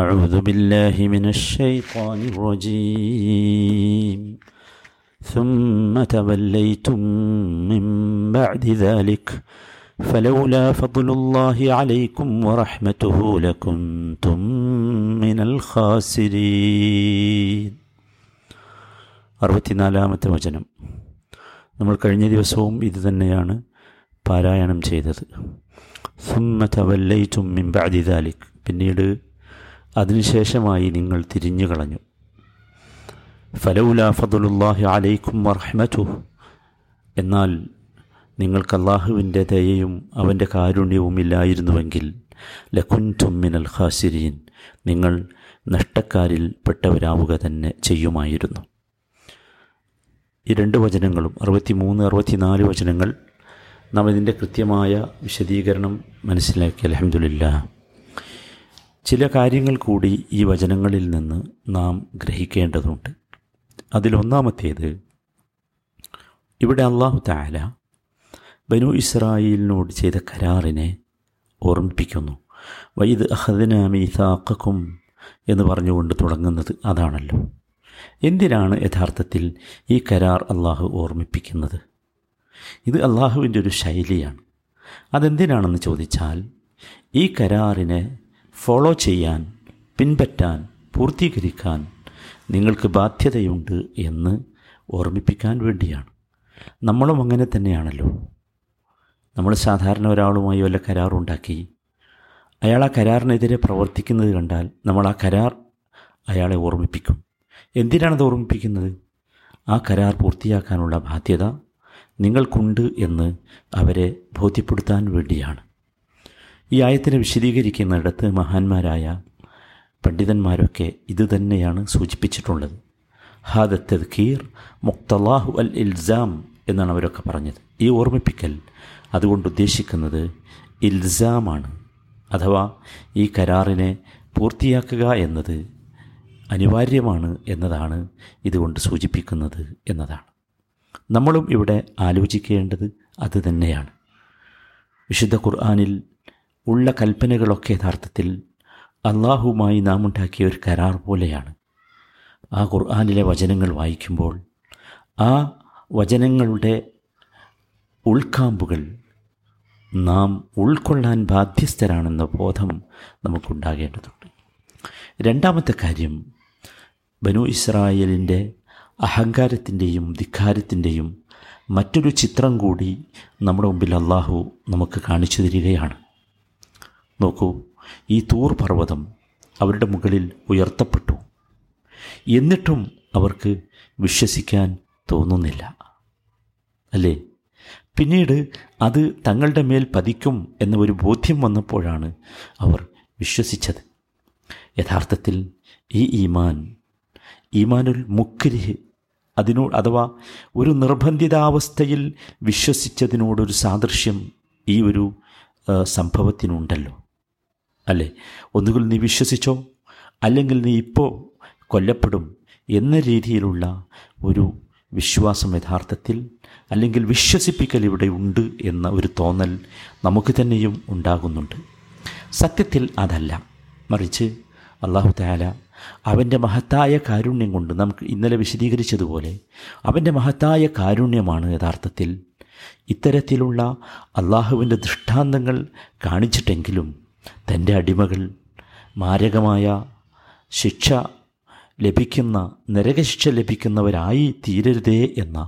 أعوذ بالله من الشيطان الرجيم ثم توليتم من بعد ذلك فلولا فضل الله عليكم ورحمته لكنتم من الخاسرين 64-ാമത്തെ വചനം. നമ്മൾ കഴിഞ്ഞ ദിവസവും ഇത് തന്നെയാണ് പാരായണം ചെയ്തത്. സുമ്മ തവല്ലൈതും മിൻ ബഅദി ദാലിക്, പിന്നീട് അതിനുശേഷമായി നിങ്ങൾ തിരിഞ്ഞു കളഞ്ഞു. ഫലൗലാ ഫദ്ലുല്ലാഹി അലൈക്കും വറഹ്മതുഹു, എന്നാൽ നിങ്ങൾക്ക് അല്ലാഹുവിൻ്റെ ദയയും അവൻ്റെ കാരുണ്യവും ഇല്ലായിരുന്നുവെങ്കിൽ ലകുൻതും മിനൽ ഖാസിരീൻ, നിങ്ങൾ നഷ്ടക്കാരിൽ പെട്ടവരാവുക തന്നെ ചെയ്യുമായിരുന്നു. ഈ രണ്ട് വചനങ്ങളും 63, 64 വചനങ്ങൾ നാം ഇതിൻ്റെ കൃത്യമായ വിശദീകരണം മനസ്സിലാക്കി. അൽഹംദുലില്ലാഹ്. ചില കാര്യങ്ങൾ കൂടി ഈ വചനങ്ങളിൽ നിന്ന് നാം ഗ്രഹിക്കേണ്ടതുണ്ട്. അതിലൊന്നാമത്തേത്, ഇവിടെ അല്ലാഹു തആല ബനൂ ഇസ്രായീലിനോട് ചെയ്ത കരാറിനെ ഓർമ്മിപ്പിക്കുന്നു. വഇദ് അഖദ്നാ മീസാഖക്കും എന്ന് പറഞ്ഞുകൊണ്ട് തുടങ്ങുന്നത് അതാണല്ലോ. എന്തിനാണ് യഥാർത്ഥത്തിൽ ഈ കരാർ അല്ലാഹു ഓർമ്മിപ്പിക്കുന്നത്? ഇത് അല്ലാഹുവിൻ്റെ ഒരു ശൈലിയാണ്. അതെന്തിനാണെന്ന് ചോദിച്ചാൽ, ഈ കരാറിനെ ഫോളോ ചെയ്യാൻ, പിൻപറ്റാൻ, പൂർത്തീകരിക്കാൻ നിങ്ങൾക്ക് ബാധ്യതയുണ്ട് എന്ന് ഓർമ്മിപ്പിക്കാൻ വേണ്ടിയാണ്. നമ്മളും അങ്ങനെ തന്നെയാണല്ലോ. നമ്മൾ സാധാരണ ഒരാളുമായി വല്ല കരാറുണ്ടാക്കി അയാൾ ആ കരാറിനെതിരെ പ്രവർത്തിക്കുന്നത് കണ്ടാൽ നമ്മൾ ആ കരാർ അയാളെ ഓർമ്മിപ്പിക്കും. എന്തിനാണത് ഓർമ്മിപ്പിക്കുന്നത്? ആ കരാർ പൂർത്തിയാക്കാനുള്ള ബാധ്യത നിങ്ങൾക്കുണ്ട് എന്ന് അവരെ ബോധ്യപ്പെടുത്താൻ വേണ്ടിയാണ്. ഈ ആയത്തിനെ വിശദീകരിക്കുന്നിടത്ത് മഹാന്മാരായ പണ്ഡിതന്മാരൊക്കെ ഇത് തന്നെയാണ് സൂചിപ്പിച്ചിട്ടുള്ളത്. ഹാദ തദ്കീർ മുക്തലാഹു അൽ ഇൽസാം എന്നാണ് അവരൊക്കെ പറഞ്ഞത്. ഈ ഓർമ്മിപ്പിക്കൽ അതുകൊണ്ട് ഉദ്ദേശിക്കുന്നത് ഇൽസാമാണ്, അഥവാ ഈ കരാറിനെ പൂർത്തിയാക്കുക എന്നത് അനിവാര്യമാണ് എന്നതാണ് ഇതുകൊണ്ട് സൂചിപ്പിക്കുന്നത് എന്നതാണ്. നമ്മളും ഇവിടെ ആലോചിക്കേണ്ടത് അത് തന്നെയാണ്. വിശുദ്ധ ഖുർആനിൽ ഉള്ള കൽപ്പനകളൊക്കെ യഥാർത്ഥത്തിൽ അള്ളാഹുവുമായി നാം ഉണ്ടാക്കിയ ഒരു കരാർ പോലെയാണ്. ആ ഖുർആനിലെ വചനങ്ങൾ വായിക്കുമ്പോൾ ആ വചനങ്ങളുടെ ഉൾക്കാമ്പുകൾ നാം ഉൾക്കൊള്ളാൻ ബാധ്യസ്ഥരാണെന്ന ബോധം നമുക്കുണ്ടാകേണ്ടതുണ്ട്. രണ്ടാമത്തെ കാര്യം, ബനൂ ഇസ്രായേലിൻ്റെ അഹങ്കാരത്തിൻ്റെയും ധിക്കാരത്തിൻ്റെയും മറ്റൊരു ചിത്രം കൂടി നമ്മുടെ മുമ്പിൽ അള്ളാഹു നമുക്ക് കാണിച്ചു തരികയാണ്. നോക്കൂ, ഈ തൂർ പർവ്വതം അവരുടെ മുകളിൽ ഉയർത്തപ്പെട്ടു, എന്നിട്ടും അവർക്ക് വിശ്വസിക്കാൻ തോന്നുന്നില്ല, അല്ലേ? പിന്നീട് അത് തങ്ങളുടെ മേൽ പതിക്കും എന്ന ഒരു ബോധ്യം വന്നപ്പോഴാണ് അവർ വിശ്വസിച്ചത്. യഥാർത്ഥത്തിൽ ഈ ഈമാനുൽ മുക്രിഹ്, അതിനോട് അഥവാ ഒരു നിർബന്ധിതാവസ്ഥയിൽ വിശ്വസിച്ചതിനോടൊരു സാദൃശ്യം ഈ ഒരു സംഭവത്തിനുണ്ടല്ലോ, അല്ലേ? ഒന്നുകിൽ നീ വിശ്വസിച്ചോ, അല്ലെങ്കിൽ നീ ഇപ്പോൾ കൊല്ലപ്പെടും എന്ന രീതിയിലുള്ള ഒരു വിശ്വാസം യഥാർത്ഥത്തിൽ, അല്ലെങ്കിൽ വിശ്വസിപ്പിക്കൽ ഇവിടെ ഉണ്ട് എന്ന ഒരു തോന്നൽ നമുക്ക് തന്നെയും ഉണ്ടാകുന്നുണ്ട്. സത്യത്തിൽ അതല്ല, മറിച്ച് അല്ലാഹു തആല അവൻ്റെ മഹത്തായ കാരുണ്യം കൊണ്ട്, നമുക്ക് ഇന്നലെ വിശദീകരിച്ചതുപോലെ, അവൻ്റെ മഹത്തായ കാരുണ്യമാണ് യഥാർത്ഥത്തിൽ ഇത്തരത്തിലുള്ള അള്ളാഹുവിൻ്റെ ദൃഷ്ടാന്തങ്ങൾ കാണിച്ചിട്ടെങ്കിലും തൻ്റെ അടിമകൾ മാരകമായ ശിക്ഷ ലഭിക്കുന്ന, നരകശിക്ഷ ലഭിക്കുന്നവരായി തീരരുതേ എന്ന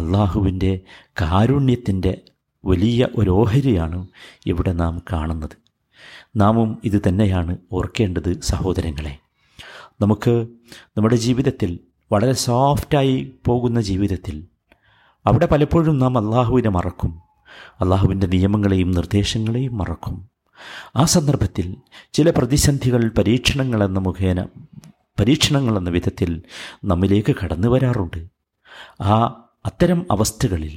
അള്ളാഹുവിൻ്റെ കാരുണ്യത്തിൻ്റെ വലിയ ഒരു ഓഹരിയാണ് ഇവിടെ നാം കാണുന്നത്. നാമും ഇത് തന്നെയാണ് ഓർക്കേണ്ടത് സഹോദരങ്ങളെ. നമുക്ക് നമ്മുടെ ജീവിതത്തിൽ, വളരെ സോഫ്റ്റായി പോകുന്ന ജീവിതത്തിൽ, അവിടെ പലപ്പോഴും നാം അള്ളാഹുവിനെ മറക്കും, അള്ളാഹുവിൻ്റെ നിയമങ്ങളെയും നിർദ്ദേശങ്ങളെയും മറക്കും. ആ സന്ദർഭത്തിൽ ചില പ്രതിസന്ധികൾ, പരീക്ഷണങ്ങളെന്ന വിധത്തിൽ നമ്മിലേക്ക് കടന്നു വരാറുണ്ട്. അത്തരം അവസ്ഥകളിൽ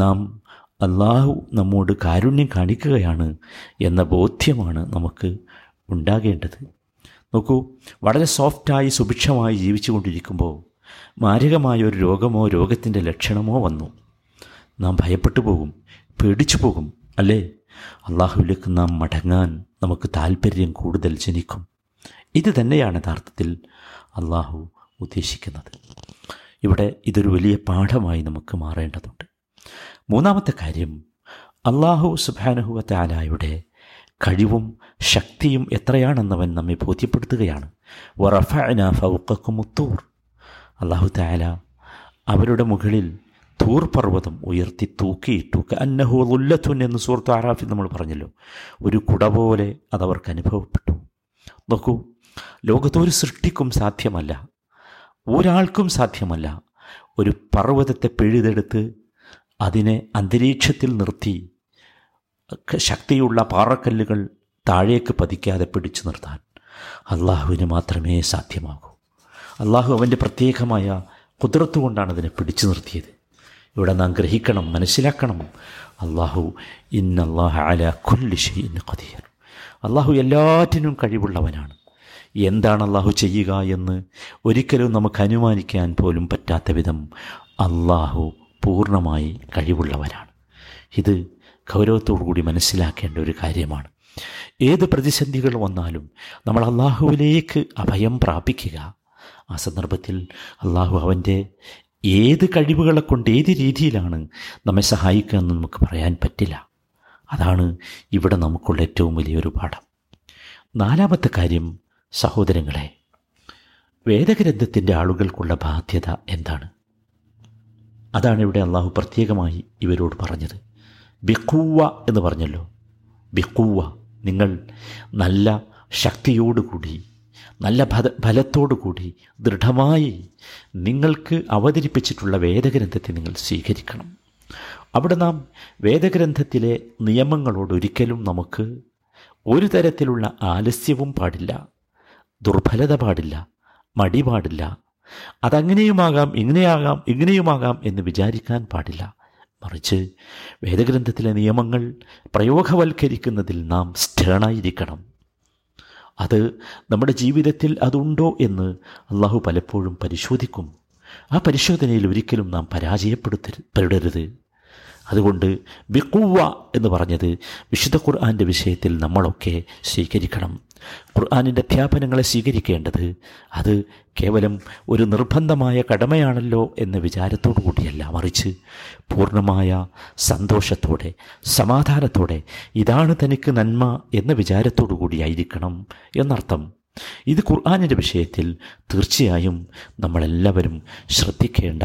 നാം അള്ളാഹു നമ്മോട് കാരുണ്യം കാണിക്കുകയാണ് എന്ന ബോധ്യമാണ് നമുക്ക് ഉണ്ടാകേണ്ടത്. നോക്കൂ, വളരെ സോഫ്റ്റായി സുഭിക്ഷമായി ജീവിച്ചു കൊണ്ടിരിക്കുമ്പോൾ മാരകമായ ഒരു രോഗമോ രോഗത്തിൻ്റെ ലക്ഷണമോ വന്നു നാം ഭയപ്പെട്ടു പോകും, പേടിച്ചു പോകും, അല്ലേ? അള്ളാഹുവിലേക്ക് നാം മടങ്ങാൻ നമുക്ക് താല്പര്യം കൂടുതൽ ജനിക്കും. ഇത് തന്നെയാണ് യഥാർത്ഥത്തിൽ അള്ളാഹു ഉദ്ദേശിക്കുന്നത്. ഇവിടെ ഇതൊരു വലിയ പാഠമായി നമുക്ക് മാറേണ്ടതുണ്ട്. മൂന്നാമത്തെ കാര്യം, അള്ളാഹു സുബ്ഹാനഹു വ തആലയുടെ കഴിവും ശക്തിയും എത്രയാണെന്നവൻ നമ്മെ ബോധ്യപ്പെടുത്തുകയാണ്. വറഫഅനാ ഫൗഖകുമു തൂർ, അള്ളാഹു തആല അവരുടെ മുകളിൽ തൂർ പർവ്വതം ഉയർത്തി തൂക്കിയിട്ടു. കഅന്നഹു ദുല്ലത്തുൻ എന്ന് സൂറത്ത് അറാഫിൽ നമ്മൾ പറഞ്ഞല്ലോ, ഒരു കുട പോലെ അതവർക്ക് അനുഭവപ്പെട്ടു. നോക്കൂ, ലോകത്തൊരു സൃഷ്ടിക്കും സാധ്യമല്ല, ഒരാൾക്കും സാധ്യമല്ല ഒരു പർവ്വതത്തെ പിഴുതെടുത്ത് അതിനെ അന്തരീക്ഷത്തിൽ നിർത്തി ശക്തിയുള്ള പാറക്കല്ലുകൾ താഴേക്ക് പതിക്കാതെ പിടിച്ചു നിർത്താൻ അള്ളാഹുവിന് മാത്രമേ സാധ്യമാകൂ. അള്ളാഹു അവൻ്റെ പ്രത്യേകമായ ഖുദ്റത്ത് കൊണ്ടാണ് അതിനെ പിടിച്ചു നിർത്തിയത്. ഇവിടെ നാം ഗ്രഹിക്കണം, മനസ്സിലാക്കണം, അള്ളാഹു ഇന്നല്ലാഹ അലാ കുല്ലി ഷൈഇൻ ഖദീർ, അള്ളാഹു എല്ലാറ്റിനും കഴിവുള്ളവനാണ്. എന്താണ് അള്ളാഹു ചെയ്യുക എന്ന് ഒരിക്കലും നമുക്ക് അനുമാനിക്കാൻ പോലും പറ്റാത്ത വിധം അള്ളാഹു പൂർണ്ണമായി കഴിവുള്ളവനാണ്. ഇത് ഗൗരവത്തോടു കൂടി മനസ്സിലാക്കേണ്ട ഒരു കാര്യമാണ്. ഏത് പ്രതിസന്ധികൾ വന്നാലും നമ്മൾ അള്ളാഹുവിലേക്ക് അഭയം പ്രാപിക്കുക. ആ സന്ദർഭത്തിൽ അള്ളാഹു അവൻ്റെ ഏത് കഴിവുകളെ കൊണ്ട് ഏത് രീതിയിലാണ് നമ്മെ സഹായിക്കുക എന്ന് നമുക്ക് പറയാൻ പറ്റില്ല. അതാണ് ഇവിടെ നമുക്കുള്ള ഏറ്റവും വലിയൊരു പാഠം. നാലാമത്തെ കാര്യം, സഹോദരങ്ങളെ, വേദഗ്രന്ഥത്തിൻ്റെ ആളുകൾക്കുള്ള ബാധ്യത എന്താണ്? അതാണ് ഇവിടെ അള്ളാഹു പ്രത്യേകമായി ഇവരോട് പറഞ്ഞത്. ബിഖുവ എന്ന് പറഞ്ഞല്ലോ. ബിഖുവ, നിങ്ങൾ നല്ല ശക്തിയോടുകൂടി, നല്ല ബലത്തോടുകൂടി ദൃഢമായി നിങ്ങൾക്ക് അവതരിപ്പിച്ചിട്ടുള്ള വേദഗ്രന്ഥത്തെ നിങ്ങൾ സ്വീകരിക്കണം. അവിടെ നാം വേദഗ്രന്ഥത്തിലെ നിയമങ്ങളോടൊരിക്കലും നമുക്ക് ഒരു തരത്തിലുള്ള ആലസ്യവും പാടില്ല, ദുർബലത പാടില്ല, മടി പാടില്ല. അതങ്ങനെയുമാകാം, ഇങ്ങനെയാകാം, ഇങ്ങനെയുമാകാം എന്ന് വിചാരിക്കാൻ പാടില്ല. മറിച്ച് വേദഗ്രന്ഥത്തിലെ നിയമങ്ങൾ പ്രയോഗവൽക്കരിക്കുന്നതിൽ നാം സ്റ്റേണായിരിക്കണം. അത് നമ്മുടെ ജീവിതത്തിൽ അതുണ്ടോ എന്ന് അള്ളാഹു പലപ്പോഴും പരിശോധിക്കും. ആ പരിശോധനയിൽ ഒരിക്കലും നാം പരാജയപ്പെടരുത്. അതുകൊണ്ട് ബിഖുവ എന്ന് പറഞ്ഞത് വിശുദ്ധ ഖുർആൻ്റെ വിഷയത്തിൽ നമ്മളൊക്കെ സ്വീകരിക്കണം. ഖുർആനിൻ്റെ അധ്യാപനങ്ങളെ സ്വീകരിക്കേണ്ടത് അത് കേവലം ഒരു നിർബന്ധമായ കടമയാണല്ലോ എന്ന വിചാരത്തോടു കൂടിയല്ല, മറിച്ച് പൂർണ്ണമായ സന്തോഷത്തോടെ, സമാധാനത്തോടെ, ഇതാണ് തനിക്ക് നന്മ എന്ന വിചാരത്തോടു കൂടിയായിരിക്കണം എന്നർത്ഥം. ഇത് ഖുർആനിൻ്റെ വിഷയത്തിൽ തീർച്ചയായും നമ്മളെല്ലാവരും ശ്രദ്ധിക്കേണ്ട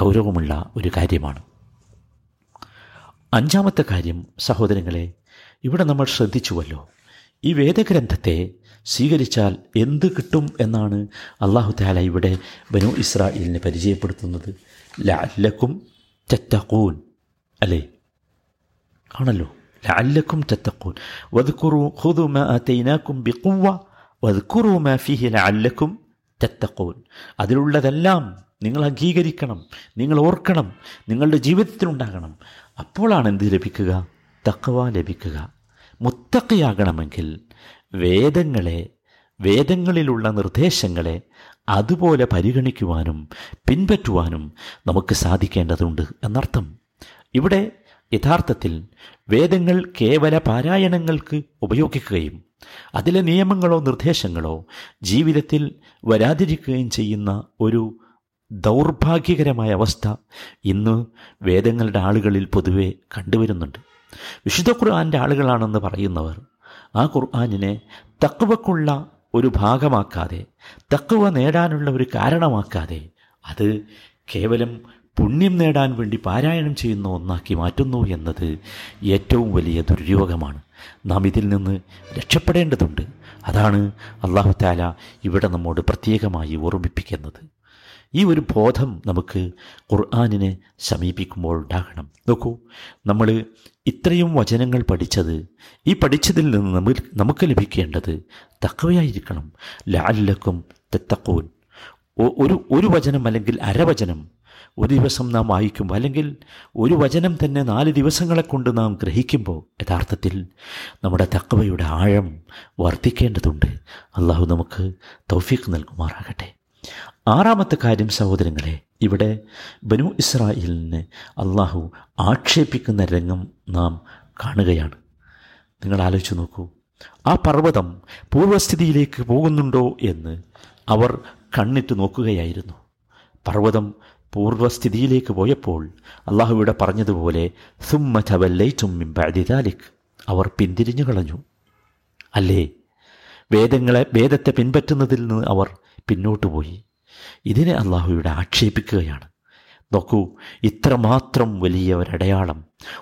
ഗൗരവമുള്ള ഒരു കാര്യമാണ്. അഞ്ചാമത്തെ കാര്യം, സഹോദരങ്ങളെ, ഇവിടെ നമ്മൾ ശ്രദ്ധിച്ചുവല്ലോ, ഈ വേദഗ്രന്ഥത്തെ സ്വീകരിച്ചാൽ എന്ത് കിട്ടും എന്നാണ് അല്ലാഹു തആല ഇവിടെ ബനൂ ഇസ്രായേലിനെ പരിചയപ്പെടുത്തുന്നത്. ലഅല്ലക്കും തത്തഖൂൻ, അല്ലേ? ആണല്ലോ, ലഅല്ലക്കും തത്തഖൂൻ. വദ്കുറൂ ഖുദൂ മാ ആതൈനാകും ബിഖുവ്വ വദ്കുറൂ മാ ഫീഹി ലഅല്ലക്കും തത്തഖൂൻ. അതിലുള്ളതെല്ലാം നിങ്ങൾ അംഗീകരിക്കണം, നിങ്ങൾ ഓർക്കണം, നിങ്ങളുടെ ജീവിതത്തിലുണ്ടാകണം. അപ്പോഴാണ് എന്ത് ലഭിക്കുക? തഖ്വ ലഭിക്കുക. മുത്തഖിയാകണമെങ്കിൽ വേദങ്ങളിലുള്ള നിർദ്ദേശങ്ങളെ അതുപോലെ പരിഗണിക്കുവാനും പിൻപറ്റുവാനും നമുക്ക് സാധിക്കേണ്ടതുണ്ട് എന്നർത്ഥം. ഇവിടെ യഥാർത്ഥത്തിൽ വേദങ്ങൾ കേവല പാരായണങ്ങൾക്ക് ഉപയോഗിക്കുകയും അതിലെ നിയമങ്ങളോ നിർദ്ദേശങ്ങളോ ജീവിതത്തിൽ വരാതിരിക്കുകയും ചെയ്യുന്ന ഒരു ദൗർഭാഗ്യകരമായ അവസ്ഥ ഇന്ന് വേദങ്ങളുടെ ആളുകളിൽ പൊതുവെ കണ്ടുവരുന്നുണ്ട്. വിശുദ്ധ ഖുർആൻ്റെ ആളുകളാണെന്ന് പറയുന്നവർ ആ ഖുർആനിനെ തഖ്വയ്ക്കുള്ള ഒരു ഭാഗമാക്കാതെ, തഖ്വ നേടാനുള്ള ഒരു കാരണമാക്കാതെ, അത് കേവലം പുണ്യം നേടാൻ വേണ്ടി പാരായണം ചെയ്യുന്ന ഒന്നാക്കി മാറ്റുന്നു എന്നത് ഏറ്റവും വലിയ ദുര്യോഗമാണ്. നാം ഇതിൽ നിന്ന് രക്ഷപ്പെടേണ്ടതുണ്ട്. അതാണ് അല്ലാഹു തആല ഇവിടെ നമ്മോട് പ്രത്യേകമായി ഓർമ്മിപ്പിക്കുന്നത്. ഈ ഒരു ബോധം നമുക്ക് ഖുർആനിനെ സമീപിക്കുമ്പോൾ ഉണ്ടാകണം. നോക്കൂ, നമ്മൾ ഇത്രയും വചനങ്ങൾ പഠിച്ചത്, ഈ പഠിച്ചതിൽ നിന്ന് നമുക്ക് ലഭിക്കേണ്ടത് തഖ്വയായിരിക്കണം. ലഅല്ലക്കും തത്തഖൂൻ. ഒരു വചനം അല്ലെങ്കിൽ അരവചനം ഒരു ദിവസം നാം വായിക്കുമ്പോൾ, അല്ലെങ്കിൽ ഒരു വചനം തന്നെ 4 ദിവസങ്ങളെ കൊണ്ട് നാം ഗ്രഹിക്കുമ്പോൾ യഥാർത്ഥത്തിൽ നമ്മുടെ തഖ്വയുടെ ആഴം വർദ്ധിക്കേണ്ടതുണ്ട്. അല്ലാഹു നമുക്ക് തൗഫീഖ് നൽകുമാറാകട്ടെ. ആറാമത്തെ കാര്യം, സഹോദരങ്ങളെ, ഇവിടെ ബനൂ ഇസ്രായേലിനെ അള്ളാഹു ആക്ഷേപിക്കുന്ന രംഗം നാം കാണുകയാണ്. നിങ്ങൾ ആലോചിച്ച് നോക്കൂ, ആ പർവ്വതം പൂർവസ്ഥിതിയിലേക്ക് പോകുന്നുണ്ടോ എന്ന് അവർ കണ്ണിട്ട് നോക്കുകയായിരുന്നു. പർവ്വതം പൂർവസ്ഥിതിയിലേക്ക് പോയപ്പോൾ അള്ളാഹുവിടെ പറഞ്ഞതുപോലെ സുമ്മ തവല്ലൈതും മിൻ ബഅദി ദാലിക്, അവർ പിന്തിരിഞ്ഞു കളഞ്ഞു. അല്ലേ, വേദത്തെ പിൻപറ്റുന്നതിൽ നിന്ന് അവർ പിന്നോട്ട് പോയി. ഇതിനെ അള്ളാഹുവിടെ ആക്ഷേപിക്കുകയാണ്. നോക്കൂ, ഇത്രമാത്രം വലിയ ഒരടയാളം,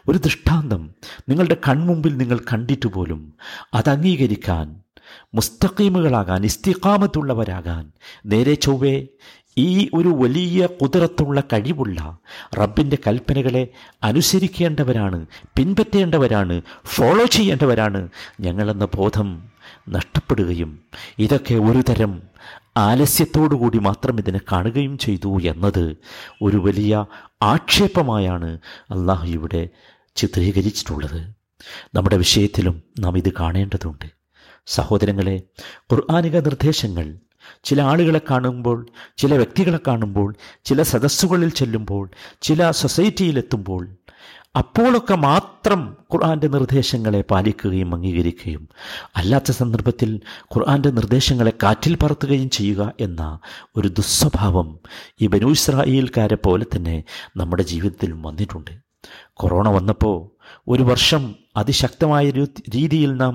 ഒരു ദൃഷ്ടാന്തം നിങ്ങളുടെ കൺമുമ്പിൽ നിങ്ങൾ കണ്ടിട്ട് പോലും അതംഗീകരിക്കാൻ, മുസ്തഖീമുകളാകാൻ, ഇസ്തിഖാമത്തുള്ളവരാകാൻ, നേരെ ചൊവ്വേ ഈ ഒരു വലിയ ഖുദ്റത്തുള്ള കഴിവുള്ള റബ്ബിൻ്റെ കൽപ്പനകളെ അനുസരിക്കേണ്ടവരാണ്, പിൻപറ്റേണ്ടവരാണ്, ഫോളോ ചെയ്യേണ്ടവരാണ് ഞങ്ങളെന്ന ബോധം നഷ്ടപ്പെടുകയും ഇതൊക്കെ ഒരു തരം ആലസ്യത്തോടുകൂടി മാത്രം ഇതിനെ കാണുകയും ചെയ്തു എന്നത് ഒരു വലിയ ആക്ഷേപമായാണ് അള്ളാഹു ഇവിടെ ചിത്രീകരിച്ചിട്ടുള്ളത്. നമ്മുടെ വിഷയത്തിലും നാം ഇത് കാണേണ്ടതുണ്ട്. സഹോദരങ്ങളെ, ഖുർആനിക നിർദ്ദേശങ്ങൾ ചില ആളുകളെ കാണുമ്പോൾ, ചില വ്യക്തികളെ കാണുമ്പോൾ, ചില സദസ്സുകളിൽ ചെല്ലുമ്പോൾ, ചില സൊസൈറ്റിയിലെത്തുമ്പോൾ അപ്പോഴൊക്കെ മാത്രം ഖുർആൻ്റെ നിർദ്ദേശങ്ങളെ പാലിക്കുകയും അംഗീകരിക്കുകയും അല്ലാത്ത സന്ദർഭത്തിൽ ഖുർആൻ്റെ നിർദ്ദേശങ്ങളെ കാറ്റിൽ പറത്തുകയും ചെയ്യുക എന്ന ഒരു ദുസ്വഭാവം ഈ ബനൂ ഇസ്രായേൽക്കാരെ പോലെ തന്നെ നമ്മുടെ ജീവിതത്തിലും വന്നിട്ടുണ്ട്. കൊറോണ വന്നപ്പോൾ ഒരു വർഷം അതിശക്തമായ രീതിയിൽ നാം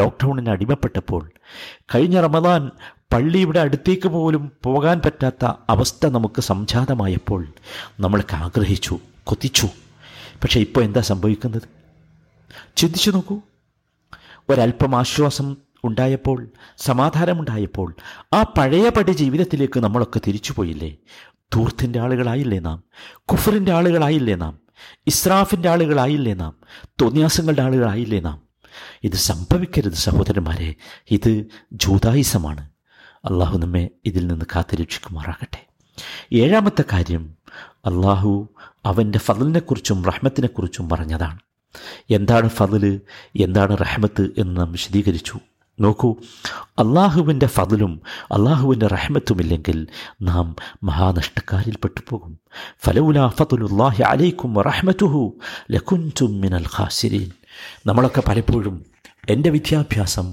ലോക്ക്ഡൗണിന് അടിമപ്പെട്ടപ്പോൾ കഴിഞ്ഞ റമദാൻ പള്ളിയുടെ അടുത്തേക്ക് പോലും പോകാൻ പറ്റാത്ത അവസ്ഥ നമുക്ക് സംജാതമായപ്പോൾ നമ്മളൊക്കെ ആഗ്രഹിച്ചു, കൊതിച്ചു. പക്ഷേ ഇപ്പോൾ എന്താ സംഭവിക്കുന്നത്? ചിന്തിച്ചു നോക്കൂ. ഒരല്പം ആശ്വാസം ഉണ്ടായപ്പോൾ, സമാധാനമുണ്ടായപ്പോൾ ആ പഴയപടി ജീവിതത്തിലേക്ക് നമ്മളൊക്കെ തിരിച്ചുപോയില്ലേ? ധൂർത്തിൻ്റെ ആളുകളായില്ലേ നാം? കുഫറിൻ്റെ ആളുകളായില്ലേ നാം? ഇസ്രാഫിൻ്റെ ആളുകളായില്ലേ നാം? തോന്നിയാസങ്ങളുടെ ആളുകളായില്ലേ നാം? ഇത് സംഭവിക്കരുത് സഹോദരന്മാരെ. ഇത് ജൂതായുസമാണ്. അള്ളാഹു നമ്മെ ഇതിൽ നിന്ന് കാത്തുരക്ഷിക്കുമാറാകട്ടെ. ഏഴാമത്തെ കാര്യം, അള്ളാഹു അവൻ്റെ ഫദലിനെക്കുറിച്ചും റഹ്മത്തിനെക്കുറിച്ചും പറഞ്ഞതാണ്. എന്താണ് ഫദല്, എന്താണ് റഹ്മത്ത് എന്ന് നാം വിശദീകരിച്ചു. നോക്കൂ, അള്ളാഹുവിൻ്റെ ഫദലും അള്ളാഹുവിൻ്റെ റഹ്മത്തുമില്ലെങ്കിൽ നാം മഹാനഷ്ടക്കാരിൽ പെട്ടുപോകും. ഫലൗലാ ഫദലുല്ലാഹി അലൈക്കും വറഹ്മത്തുഹു ലകുൻതും മിനൽ ഖാസിരീൻ. നമ്മളൊക്കെ പലപ്പോഴും എൻ്റെ വിദ്യാഭ്യാസം,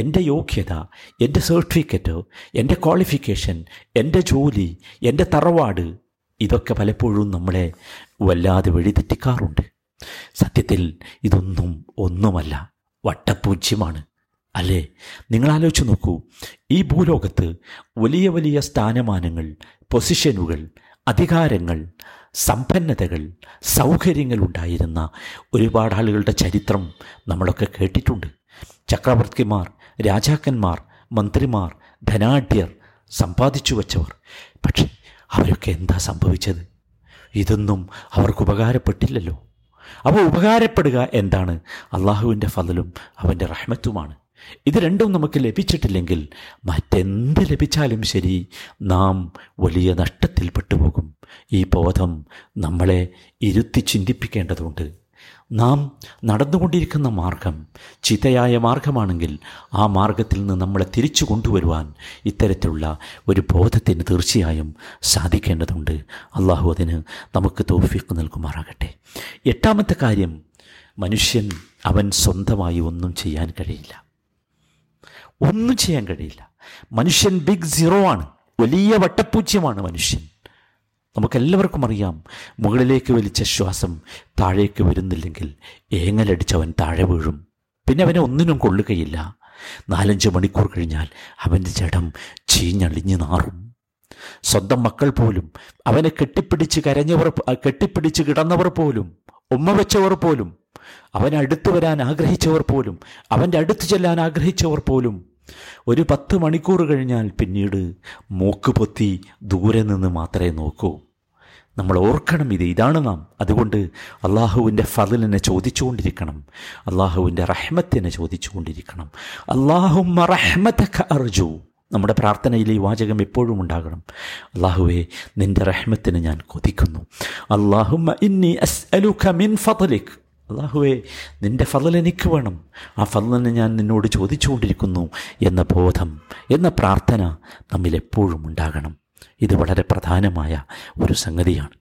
എൻ്റെ യോഗ്യത, എൻ്റെ സർട്ടിഫിക്കറ്റ്, എൻ്റെ ക്വാളിഫിക്കേഷൻ, എൻ്റെ ജോലി, എൻ്റെ തറവാട്, ഇതൊക്കെ പലപ്പോഴും നമ്മളെ വല്ലാതെ വഴിതെറ്റിക്കാറുണ്ട്. സത്യത്തിൽ ഇതൊന്നും ഒന്നുമല്ല, വട്ടപൂജ്യമാണ്. അല്ലേ? നിങ്ങളാലോചിച്ച് നോക്കൂ, ഈ ഭൂലോകത്ത് വലിയ വലിയ സ്ഥാനമാനങ്ങൾ, പൊസിഷനുകൾ, അധികാരങ്ങൾ, സമ്പന്നതകൾ, സൗകര്യങ്ങൾ ഉണ്ടായിരുന്ന ഒരുപാട് ആളുകളുടെ ചരിത്രം നമ്മളൊക്കെ കേട്ടിട്ടുണ്ട്. ചക്രവർത്തിമാർ, രാജാക്കന്മാർ, മന്ത്രിമാർ, ധനാഢ്യർ, സമ്പാദിച്ചു വച്ചവർ. പക്ഷേ അവരൊക്കെ എന്താ സംഭവിച്ചത്? ഇതൊന്നും അവർക്ക് ഉപകാരപ്പെട്ടില്ലല്ലോ. അപ്പോൾ ഉപകാരപ്പെടുക എന്താണ്? അള്ളാഹുവിൻ്റെ ഫദലും അവൻ്റെ റഹ്മത്തുമാണ്. ഇത് രണ്ടും നമുക്ക് ലഭിച്ചിട്ടില്ലെങ്കിൽ മറ്റെന്ത് ലഭിച്ചാലും ശരി, നാം വലിയ നഷ്ടത്തിൽ പെട്ടുപോകും. ഈ ബോധം നമ്മളെ ഇരുത്തി ചിന്തിപ്പിക്കേണ്ടതുണ്ട്. നാം നടന്നുകൊണ്ടിരിക്കുന്ന മാർഗം ചിട്ടയായ മാർഗമാണെങ്കിൽ ആ മാർഗത്തിൽ നിന്ന് നമ്മളെ തിരിച്ചു കൊണ്ടുവരുവാൻ ഇത്തരത്തിലുള്ള ഒരു ബോധത്തിന് തീർച്ചയായും സാധിക്കേണ്ടതുണ്ട്. അള്ളാഹു അതിന് നമുക്ക് തൗഫീഖ് നൽകുമാറാകട്ടെ. എട്ടാമത്തെ കാര്യം, മനുഷ്യൻ അവൻ സ്വന്തമായി ഒന്നും ചെയ്യാൻ കഴിയില്ല. ഒന്നും ചെയ്യാൻ കഴിയില്ല. മനുഷ്യൻ ബിഗ് സീറോ ആണ്, വലിയ വട്ടപ്പൂജ്യമാണ് മനുഷ്യൻ. നമുക്കെല്ലാവർക്കും അറിയാം, മുകളിലേക്ക് വലിച്ച ശ്വാസം താഴേക്ക് വരുന്നില്ലെങ്കിൽ ഏങ്ങലടിച്ചവൻ താഴെ വീഴും. പിന്നെ അവനെ ഒന്നിനും കൊള്ളുകയില്ല. 4-5 മണിക്കൂർ കഴിഞ്ഞാൽ അവൻ്റെ ജഡം ചീഞ്ഞളിഞ്ഞ് നാറും. സ്വന്തം മക്കൾ പോലും, അവനെ കെട്ടിപ്പിടിച്ച് കിടന്നവർ പോലും, ഉമ്മ വെച്ചവർ പോലും, അവൻ അടുത്ത് വരാൻ ആഗ്രഹിച്ചവർ പോലും, അവൻ്റെ അടുത്ത് ചെല്ലാൻ ആഗ്രഹിച്ചവർ പോലും ഒരു 10 മണിക്കൂർ കഴിഞ്ഞാൽ പിന്നീട് മൂക്ക് പൊത്തി ദൂരെ നിന്ന് മാത്രമേ നോക്കൂ. നമ്മൾ ഓർക്കണം, ഇതാണ് നാം. അതുകൊണ്ട് അള്ളാഹുവിൻ്റെ ഫദലിനെ ചോദിച്ചുകൊണ്ടിരിക്കണം, അള്ളാഹുവിൻ്റെ റഹ്മത്തിനെ ചോദിച്ചുകൊണ്ടിരിക്കണം. അല്ലാഹുമ്മ റഹ്മതക അർജു. നമ്മുടെ പ്രാർത്ഥനയിലെ ഈ വാചകം എപ്പോഴും ഉണ്ടാകണം. അള്ളാഹുവേ, നിൻ്റെ റഹ്മത്തിന് ഞാൻ കൊതിക്കുന്നു. അല്ലാഹുമ്മ ഇന്നി അസ്അലുക മിൻ ഫദലിക്. അള്ളാഹുവേ, നിൻ്റെ ഫളൽ എനിക്ക് വേണം, ആ ഫളലിനെ ഞാൻ നിന്നോട് ചോദിച്ചുകൊണ്ടിരിക്കുന്നു എന്ന ബോധം, എന്ന പ്രാർത്ഥന നമ്മിലെപ്പോഴും ഉണ്ടാകണം. ഇത് വളരെ പ്രധാനമായ ഒരു സംഗതിയാണ്.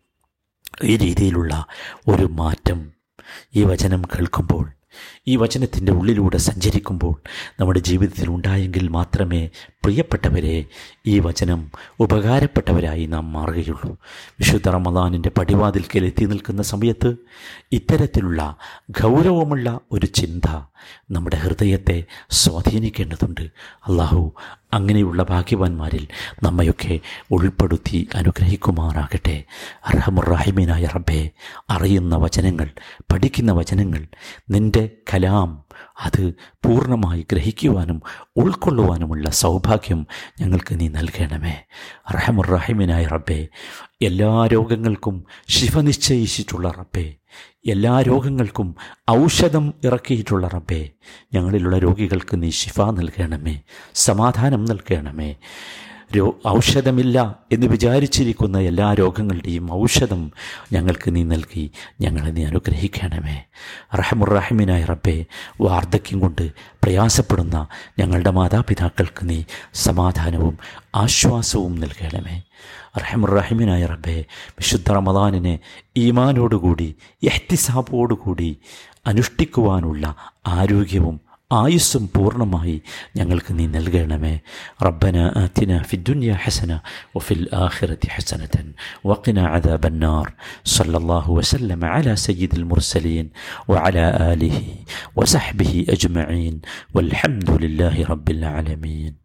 ഈ രീതിയിലുള്ള ഒരു മാറ്റം ഈ വചനം കേൾക്കുമ്പോൾ ഈ വചനത്തിൻ്റെ ഉള്ളിലൂടെ സഞ്ചരിക്കുമ്പോൾ നമ്മുടെ ജീവിതത്തിൽ ഉണ്ടായെങ്കിൽ മാത്രമേ പ്രിയപ്പെട്ടവരെ ഈ വചനം ഉപകാരപ്പെട്ടവരായി നാം മാറുകയുള്ളൂ. വിശുദ്ധ റമദാനിൻ്റെ പടിവാതിൽക്കൽ എത്തി നിൽക്കുന്ന സമയത്ത് ഇത്തരത്തിലുള്ള ഗൗരവമുള്ള ഒരു ചിന്ത നമ്മുടെ ഹൃദയത്തെ സ്വാധീനിക്കേണ്ടതുണ്ട്. അള്ളാഹു അങ്ങനെയുള്ള ഭാഗ്യവാന്മാരിൽ നമ്മയൊക്കെ ഉൾപ്പെടുത്തി അനുഗ്രഹിക്കുമാറാകട്ടെ. അർഹമുറാഹിമീനായ റബ്ബേ, അറിയുന്ന വചനങ്ങൾ, പഠിക്കുന്ന വചനങ്ങൾ, നിൻ്റെ കലാം അത് പൂർണ്ണമായി ഗ്രഹിക്കുവാനും ഉൾക്കൊള്ളുവാനുമുള്ള സൗഭാഗ്യം ഞങ്ങൾക്ക് നീ നൽകണമേ. അർഹമുറാഹിമീനായ റബ്ബേ, എല്ലാ രോഗങ്ങൾക്കും ശിഫ നിശ്ചയിച്ചിട്ടുള്ള റബ്ബേ, എല്ലാ രോഗങ്ങൾക്കും ഔഷധം ഇറക്കിയിട്ടുള്ള റബ്ബേ, ഞങ്ങളിലുള്ള രോഗികൾക്ക് നീ ശിഫ നൽകണമേ, സമാധാനം നൽകണമേ. ഔഷധമില്ല എന്ന് വിചാരിച്ചിരിക്കുന്ന എല്ലാ രോഗങ്ങളുടെയും ഔഷധം ഞങ്ങൾക്ക് നീ നൽകി ഞങ്ങളെ നീ അനുഗ്രഹിക്കണമേ. റഹമുറഹിമിനായ റബ്ബേ, വാർദ്ധക്യം കൊണ്ട് പ്രയാസപ്പെടുന്ന ഞങ്ങളുടെ മാതാപിതാക്കൾക്ക് നീ സമാധാനവും ആശ്വാസവും നൽകണമേ. റഹമുറഹിമിനായ റബ്ബേ, വിശുദ്ധ റമദാനിനെ ഈമാനോടുകൂടി ഇഹ്തിസാബോടുകൂടി അനുഷ്ഠിക്കുവാനുള്ള ആരോഗ്യവും ആയുസ്സും പൂർണ്ണമായി ഞങ്ങൾക്ക് നീ നൽകണമേ. റബ്ബന ആതിന ഫിദ്ദുനിയ ഹസന വഫിൽ ആഖിറതി ഹസനതൻ വഖിനാ അദാബന്നാർ. സല്ലല്ലാഹു വസല്ലമ അലാ സയ്യിദിൽ മുർസലീൻ വഅലാ ആലിഹി വസഹ്ബിഹി അജ്മഈൻ വൽഹംദുലില്ലാഹി റബ്ബിൽ ആലമീൻ.